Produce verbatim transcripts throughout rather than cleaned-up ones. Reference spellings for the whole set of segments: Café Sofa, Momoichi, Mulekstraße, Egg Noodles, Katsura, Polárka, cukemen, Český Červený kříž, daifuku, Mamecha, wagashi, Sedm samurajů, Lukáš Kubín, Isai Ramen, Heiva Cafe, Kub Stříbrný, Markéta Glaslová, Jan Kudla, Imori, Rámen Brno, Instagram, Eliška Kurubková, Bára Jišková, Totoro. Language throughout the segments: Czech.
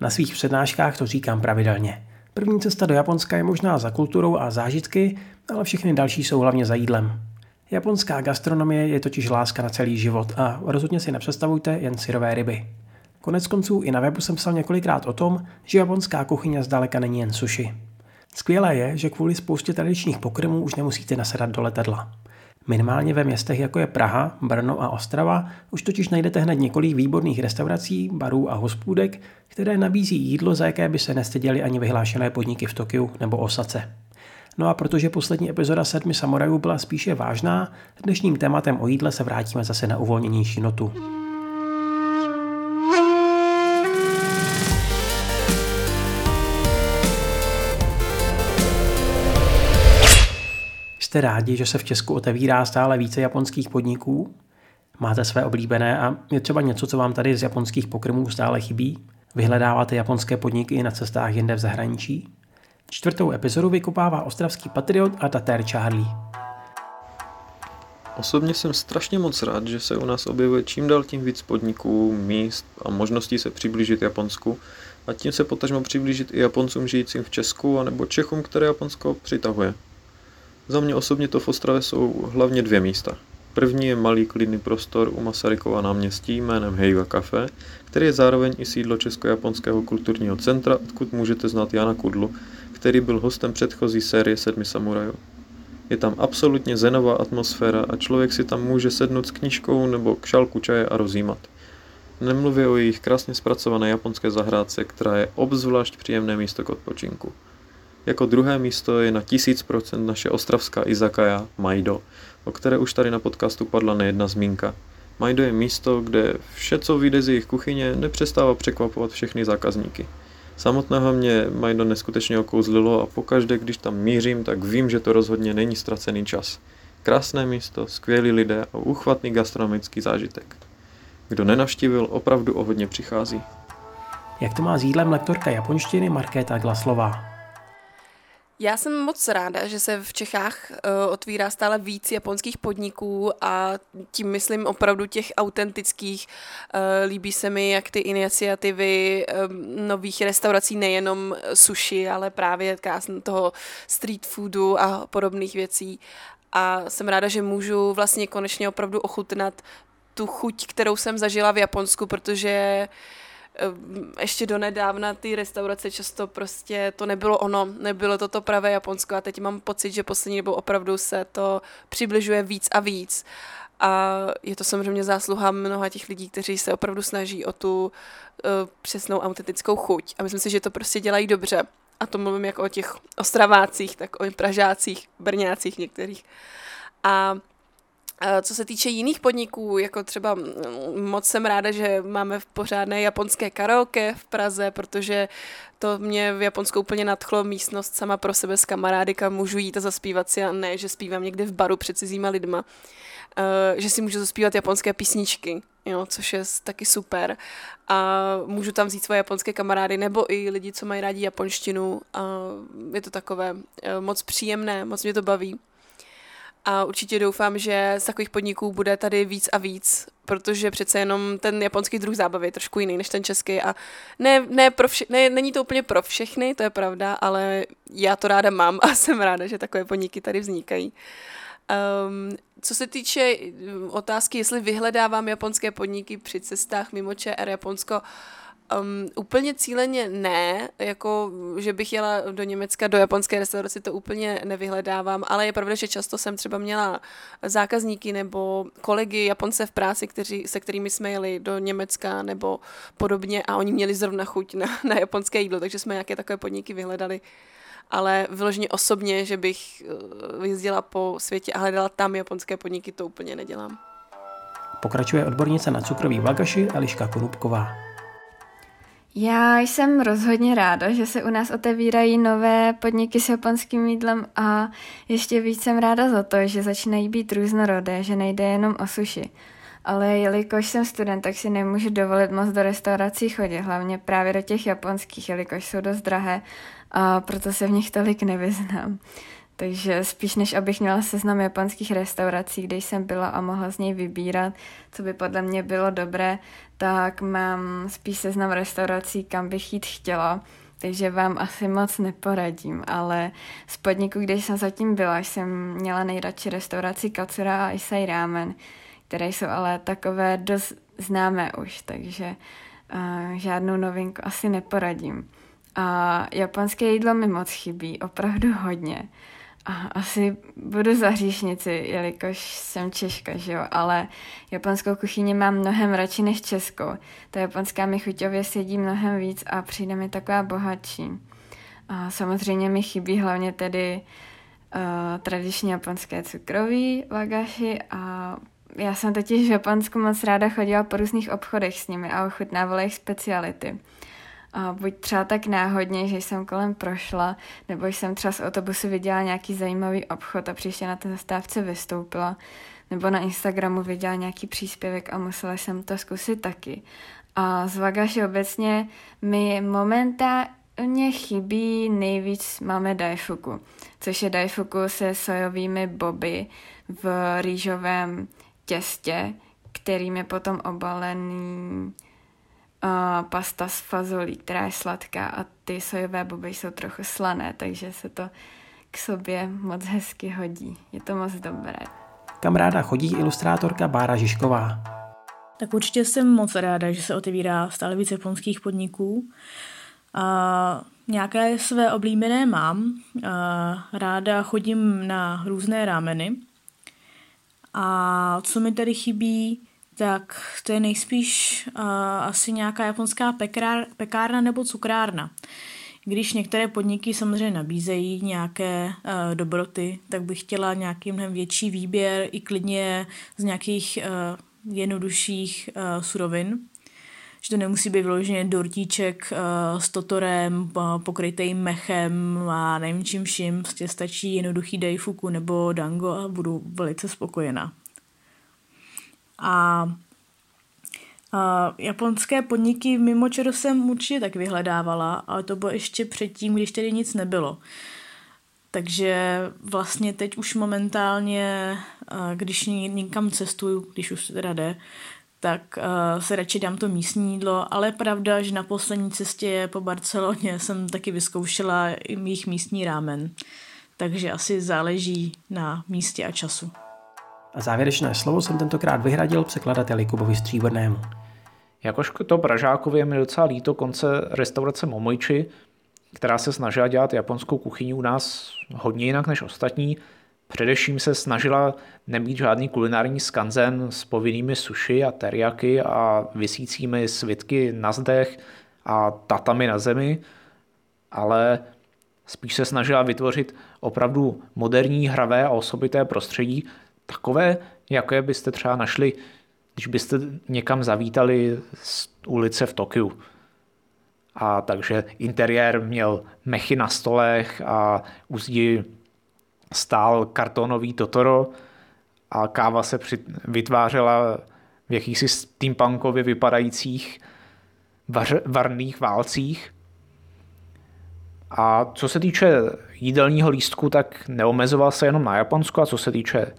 Na svých přednáškách to říkám pravidelně. První cesta do Japonska je možná za kulturou a zážitky, ale všechny další jsou hlavně za jídlem. Japonská gastronomie je totiž láska na celý život a rozhodně si nepředstavujte jen syrové ryby. Koneckonců i na webu jsem psal několikrát o tom, že japonská kuchyně zdaleka není jen sushi. Skvělé je, že kvůli spoustě tradičních pokrmů už nemusíte nasedat do letadla. Minimálně ve městech jako je Praha, Brno a Ostrava už totiž najdete hned několik výborných restaurací, barů a hospůdek, které nabízí jídlo, za jaké by se nestyděly ani vyhlášené podniky v Tokiu nebo Osace. No a protože poslední epizoda Sedmi samurajů byla spíše vážná, dnešním tématem o jídle se vrátíme zase na uvolněnější notu. Jste rádi, že se v Česku otevírá stále více japonských podniků? Máte své oblíbené a je třeba něco, co vám tady z japonských pokrmů stále chybí? Vyhledáváte japonské podniky i na cestách jinde v zahraničí? Čtvrtou epizodu vykopává ostravský patriot a tatér Charlie. Osobně jsem strašně moc rád, že se u nás objevuje čím dál tím víc podniků, míst a možností se přiblížit Japonsku a tím se potažmo přiblížit i Japoncům žijícím v Česku anebo Čechům, které Japonsko přitahuje. Za mě osobně to v Ostravě jsou hlavně dvě místa. První je malý klidný prostor u Masarykova náměstí jménem Heiva Cafe, který je zároveň i sídlo Česko-Japonského kulturního centra, odkud můžete znát Jana Kudlu, který byl hostem předchozí série Sedmi samurajů. Je tam absolutně zenová atmosféra a člověk si tam může sednout s knížkou nebo k šálku čaje a rozjímat. Nemluvě o jejich krásně zpracované japonské zahrádce, která je obzvlášť příjemné místo k odpočinku. Jako druhé místo je na tisíc procent naše ostravská Izakaya Maido, o které už tady na podcastu padla nejedna zmínka. Maido je místo, kde vše, co vyjde z jejich kuchyně, nepřestává překvapovat všechny zákazníky. Samotného mě Maido neskutečně okouzlilo a pokaždé, když tam mířím, tak vím, že to rozhodně není ztracený čas. Krásné místo, skvělí lidé a uchvatný gastronomický zážitek. Kdo nenavštívil, opravdu o hodně přichází. Jak to má s jídlem lektorka japonštiny Markéta Glaslová? Já jsem moc ráda, že se v Čechách otvírá stále víc japonských podniků a tím myslím opravdu těch autentických. Líbí se mi jak ty iniciativy nových restaurací, nejenom sushi, ale právě toho street foodu a podobných věcí. A jsem ráda, že můžu vlastně konečně opravdu ochutnat tu chuť, kterou jsem zažila v Japonsku, protože ještě donedávna ty restaurace často prostě to nebylo ono, nebylo to to pravé Japonsko a teď mám pocit, že poslední dobou opravdu se to přibližuje víc a víc. A je to samozřejmě zásluha mnoha těch lidí, kteří se opravdu snaží o tu uh, přesnou autentickou chuť a myslím si, že to prostě dělají dobře. A to mluvím jak o těch Ostravácích, tak o Pražácích, Brňácích některých. A co se týče jiných podniků, jako třeba moc jsem ráda, že máme pořádné japonské karaoke v Praze, protože to mě v Japonsku úplně nadchlo, místnost sama pro sebe s kamarády, kam můžu jít a zaspívat si, a ne, že zpívám někde v baru před cizíma lidma, že si můžu zaspívat japonské písničky, jo, což je taky super. A můžu tam vzít svoje japonské kamarády nebo i lidi, co mají rádi japonštinu. A je to takové moc příjemné, moc mě to baví. A určitě doufám, že z takových podniků bude tady víc a víc, protože přece jenom ten japonský druh zábavy je trošku jiný než ten český a ne, ne pro vše, ne, není to úplně pro všechny, to je pravda, ale já to ráda mám a jsem ráda, že takové podniky tady vznikají. Um, co se týče otázky, jestli vyhledávám japonské podniky při cestách mimo Č R Japonsko, Um, úplně cíleně ne, jako že bych jela do Německa, do japonské restaurace, to úplně nevyhledávám, ale je pravda, že často jsem třeba měla zákazníky nebo kolegy Japonce v práci, kteří, se kterými jsme jeli do Německa nebo podobně a oni měli zrovna chuť na, na japonské jídlo, takže jsme nějaké takové podniky vyhledali, ale vyloženě osobně, že bych jezdila po světě a hledala tam japonské podniky, to úplně nedělám. Pokračuje odbornice na cukrový wagashi Eliška Kurubková. Já jsem rozhodně ráda, že se u nás otevírají nové podniky s japonským jídlem a ještě víc jsem ráda za to, že začínají být různorodé, že nejde jenom o sushi. Ale jelikož jsem student, tak si nemůžu dovolit moc do restaurací chodit, hlavně právě do těch japonských, jelikož jsou dost drahé a proto se v nich tolik nevyznám. Takže spíš než abych měla seznam japonských restaurací, kde jsem byla a mohla z něj vybírat, co by podle mě bylo dobré, tak mám spíš seznam restaurací, kam bych jít chtěla. Takže vám asi moc neporadím, ale z podniku, kde jsem zatím byla, jsem měla nejradši restauraci Katsura a Isai Ramen, které jsou ale takové dost známé už, takže uh, žádnou novinku asi neporadím. A japonské jídlo mi moc chybí, opravdu hodně. A asi budu za hříšnici, jelikož jsem Češka, že jo, ale japonskou kuchyni mám mnohem radši než českou. Ta japonská mi chuťově sedí mnohem víc a přijde mi taková bohatší. A samozřejmě mi chybí hlavně tedy uh, tradiční japonské cukroví, wagashi a já jsem totiž v Japonsku moc ráda chodila po různých obchodech s nimi a ochutnávala jejich speciality. A buď třeba tak náhodně, že jsem kolem prošla, nebo jsem třeba z autobusu viděla nějaký zajímavý obchod a příště na té zastávce vystoupila, nebo na Instagramu viděla nějaký příspěvek a musela jsem to zkusit taky. A z wagashi obecně mi momentálně chybí nejvíc máme daifuku, což je daifuku se sojovými boby v rýžovém těstě, kterým je potom obalený Uh, pasta s fazolí, která je sladká a ty sojové boby jsou trochu slané, takže se to k sobě moc hezky hodí. Je to moc dobré. Kam ráda chodí ilustrátorka Bára Jišková? Tak určitě jsem moc ráda, že se otevírá stále víc japonských podniků. A nějaké své oblíbené mám. A ráda chodím na různé rámeny. A co mi tady chybí, tak to je nejspíš uh, asi nějaká japonská pekrár, pekárna nebo cukrárna. Když některé podniky samozřejmě nabízejí nějaké uh, dobroty, tak bych chtěla nějaký mnohem větší výběr i klidně z nějakých uh, jednodušších uh, surovin. Že to nemusí být vyloženě dortíček uh, s totorem, uh, pokrytej mechem a nevím čím vším. Prostě stačí jednoduchý daifuku nebo dango a budu velice spokojená. A, a japonské podniky mimo ČR jsem určitě tak vyhledávala, ale to bylo ještě předtím, když tedy nic nebylo. Takže vlastně teď už momentálně, když někam cestuju, když už teda jde, tak se radši dám to místní jídlo, ale je pravda, že na poslední cestě po Barceloně jsem taky vyzkoušela jejich místní rámen. Takže asi záleží na místě a času. A závěrečné slovo jsem tentokrát vyhradil překladateli Kubovi Stříbrnému. Jakož to Pražákově mi docela líto konce restaurace Momoichi, která se snažila dělat japonskou kuchyni u nás hodně jinak než ostatní. Především se snažila nebýt žádný kulinární skanzen s povinnými sushi a teriyaki a visícími svitky na zdech a tatami na zemi, ale spíš se snažila vytvořit opravdu moderní, hravé a osobité prostředí, takové, jaké byste třeba našli, když byste někam zavítali z ulice v Tokiu. A takže interiér měl mechy na stolech a u zdi stál kartonový Totoro a káva se při, vytvářela v jakýchsi steampunkově vypadajících vař, varných válcích. A co se týče jídelního lístku, tak neomezoval se jenom na Japonsko a co se týče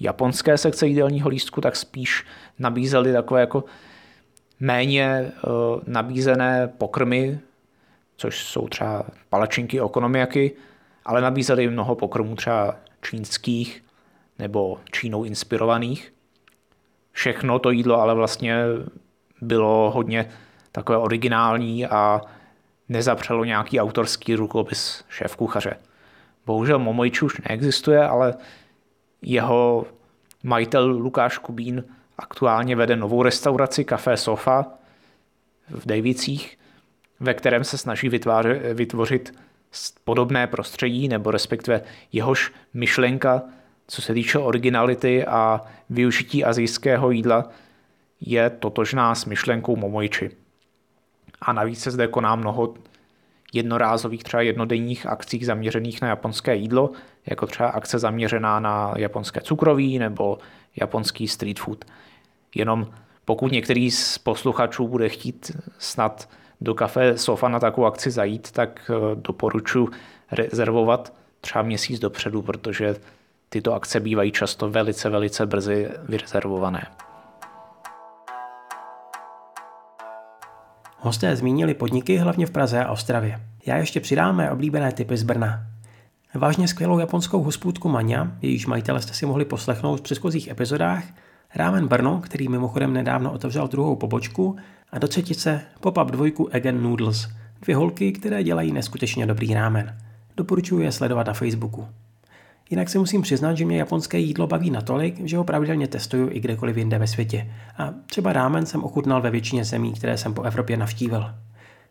japonské sekce jídelního lístku, tak spíš nabízeli takové jako méně uh, nabízené pokrmy, což jsou třeba palačinky, okonomiyaki, ale nabízeli mnoho pokrmů třeba čínských nebo Čínou inspirovaných. Všechno to jídlo ale vlastně bylo hodně takové originální a nezapřelo nějaký autorský rukopis šéfkuchaře. Bohužel Momoichi už neexistuje, ale jeho majitel Lukáš Kubín aktuálně vede novou restauraci Café Sofa v Dejvicích, ve kterém se snaží vytvářet, vytvořit podobné prostředí, nebo respektive jehož myšlenka, co se týče originality a využití asijského jídla, je totožná s myšlenkou Momoichi. A navíc se zde koná mnoho jednorázových, třeba jednodenních akcích zaměřených na japonské jídlo, jako třeba akce zaměřená na japonské cukroví nebo japonský street food. Jenom pokud některý z posluchačů bude chtít snad do Café Sofa na takovou akci zajít, tak doporučuji rezervovat třeba měsíc dopředu, protože tyto akce bývají často velice, velice brzy vyrezervované. Hosté zmínili podniky hlavně v Praze a Ostravě. Já ještě přidám mé oblíbené tipy z Brna. Vážně skvělou japonskou hospůdku Mania, jejíž majitele jste si mohli poslechnout v předchozích epizodách, Rámen Brno, který mimochodem nedávno otevřel druhou pobočku, a do třetice pop-up dvojku Egg Noodles, dvě holky, které dělají neskutečně dobrý rámen. Doporučuji je sledovat na Facebooku. Jinak se musím přiznat, že mě japonské jídlo baví natolik, že ho pravidelně testuju i kdekoliv jinde ve světě. A třeba rámen jsem ochutnal ve většině zemí, které jsem po Evropě navštívil.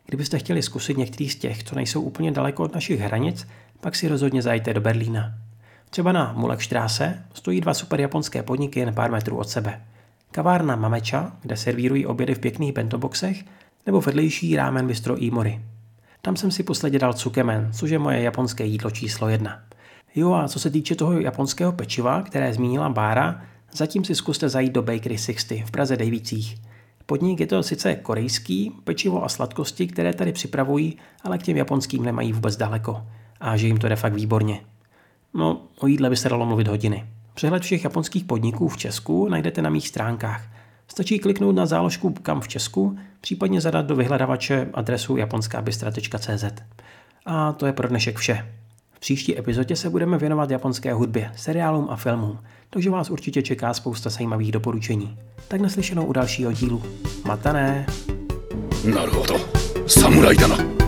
Kdybyste chtěli zkusit některý z těch, co nejsou úplně daleko od našich hranic, pak si rozhodně zajděte do Berlína. Třeba na Mulekstraße stojí dva super japonské podniky jen pár metrů od sebe. Kavárna Mamecha, kde servírují obědy v pěkných bentoboxech, nebo vedlejší rámen bistro Imori. Tam jsem si posledně dal cukemen, což je moje japonské jídlo číslo jedna. Jo, a co se týče toho japonského pečiva, které zmínila Bára, zatím si zkuste zajít do Bakery šedesát v Praze Dejvicích. Podnik je to sice korejský, pečivo a sladkosti, které tady připravují, ale k těm japonským nemají vůbec daleko. A že jim to jde fakt výborně. No, o jídle by se dalo mluvit hodiny. Přehled všech japonských podniků v Česku najdete na mých stránkách. Stačí kliknout na záložku Kam v Česku, případně zadat do vyhledavače adresu japonskabistra tečka cé zet. A to je pro dnešek vše. V příští epizodě se budeme věnovat japonské hudbě, seriálům a filmům, takže vás určitě čeká spousta zajímavých doporučení. Tak naslyšenou u dalšího dílu. Matané! Naruhodo! Samurai da na!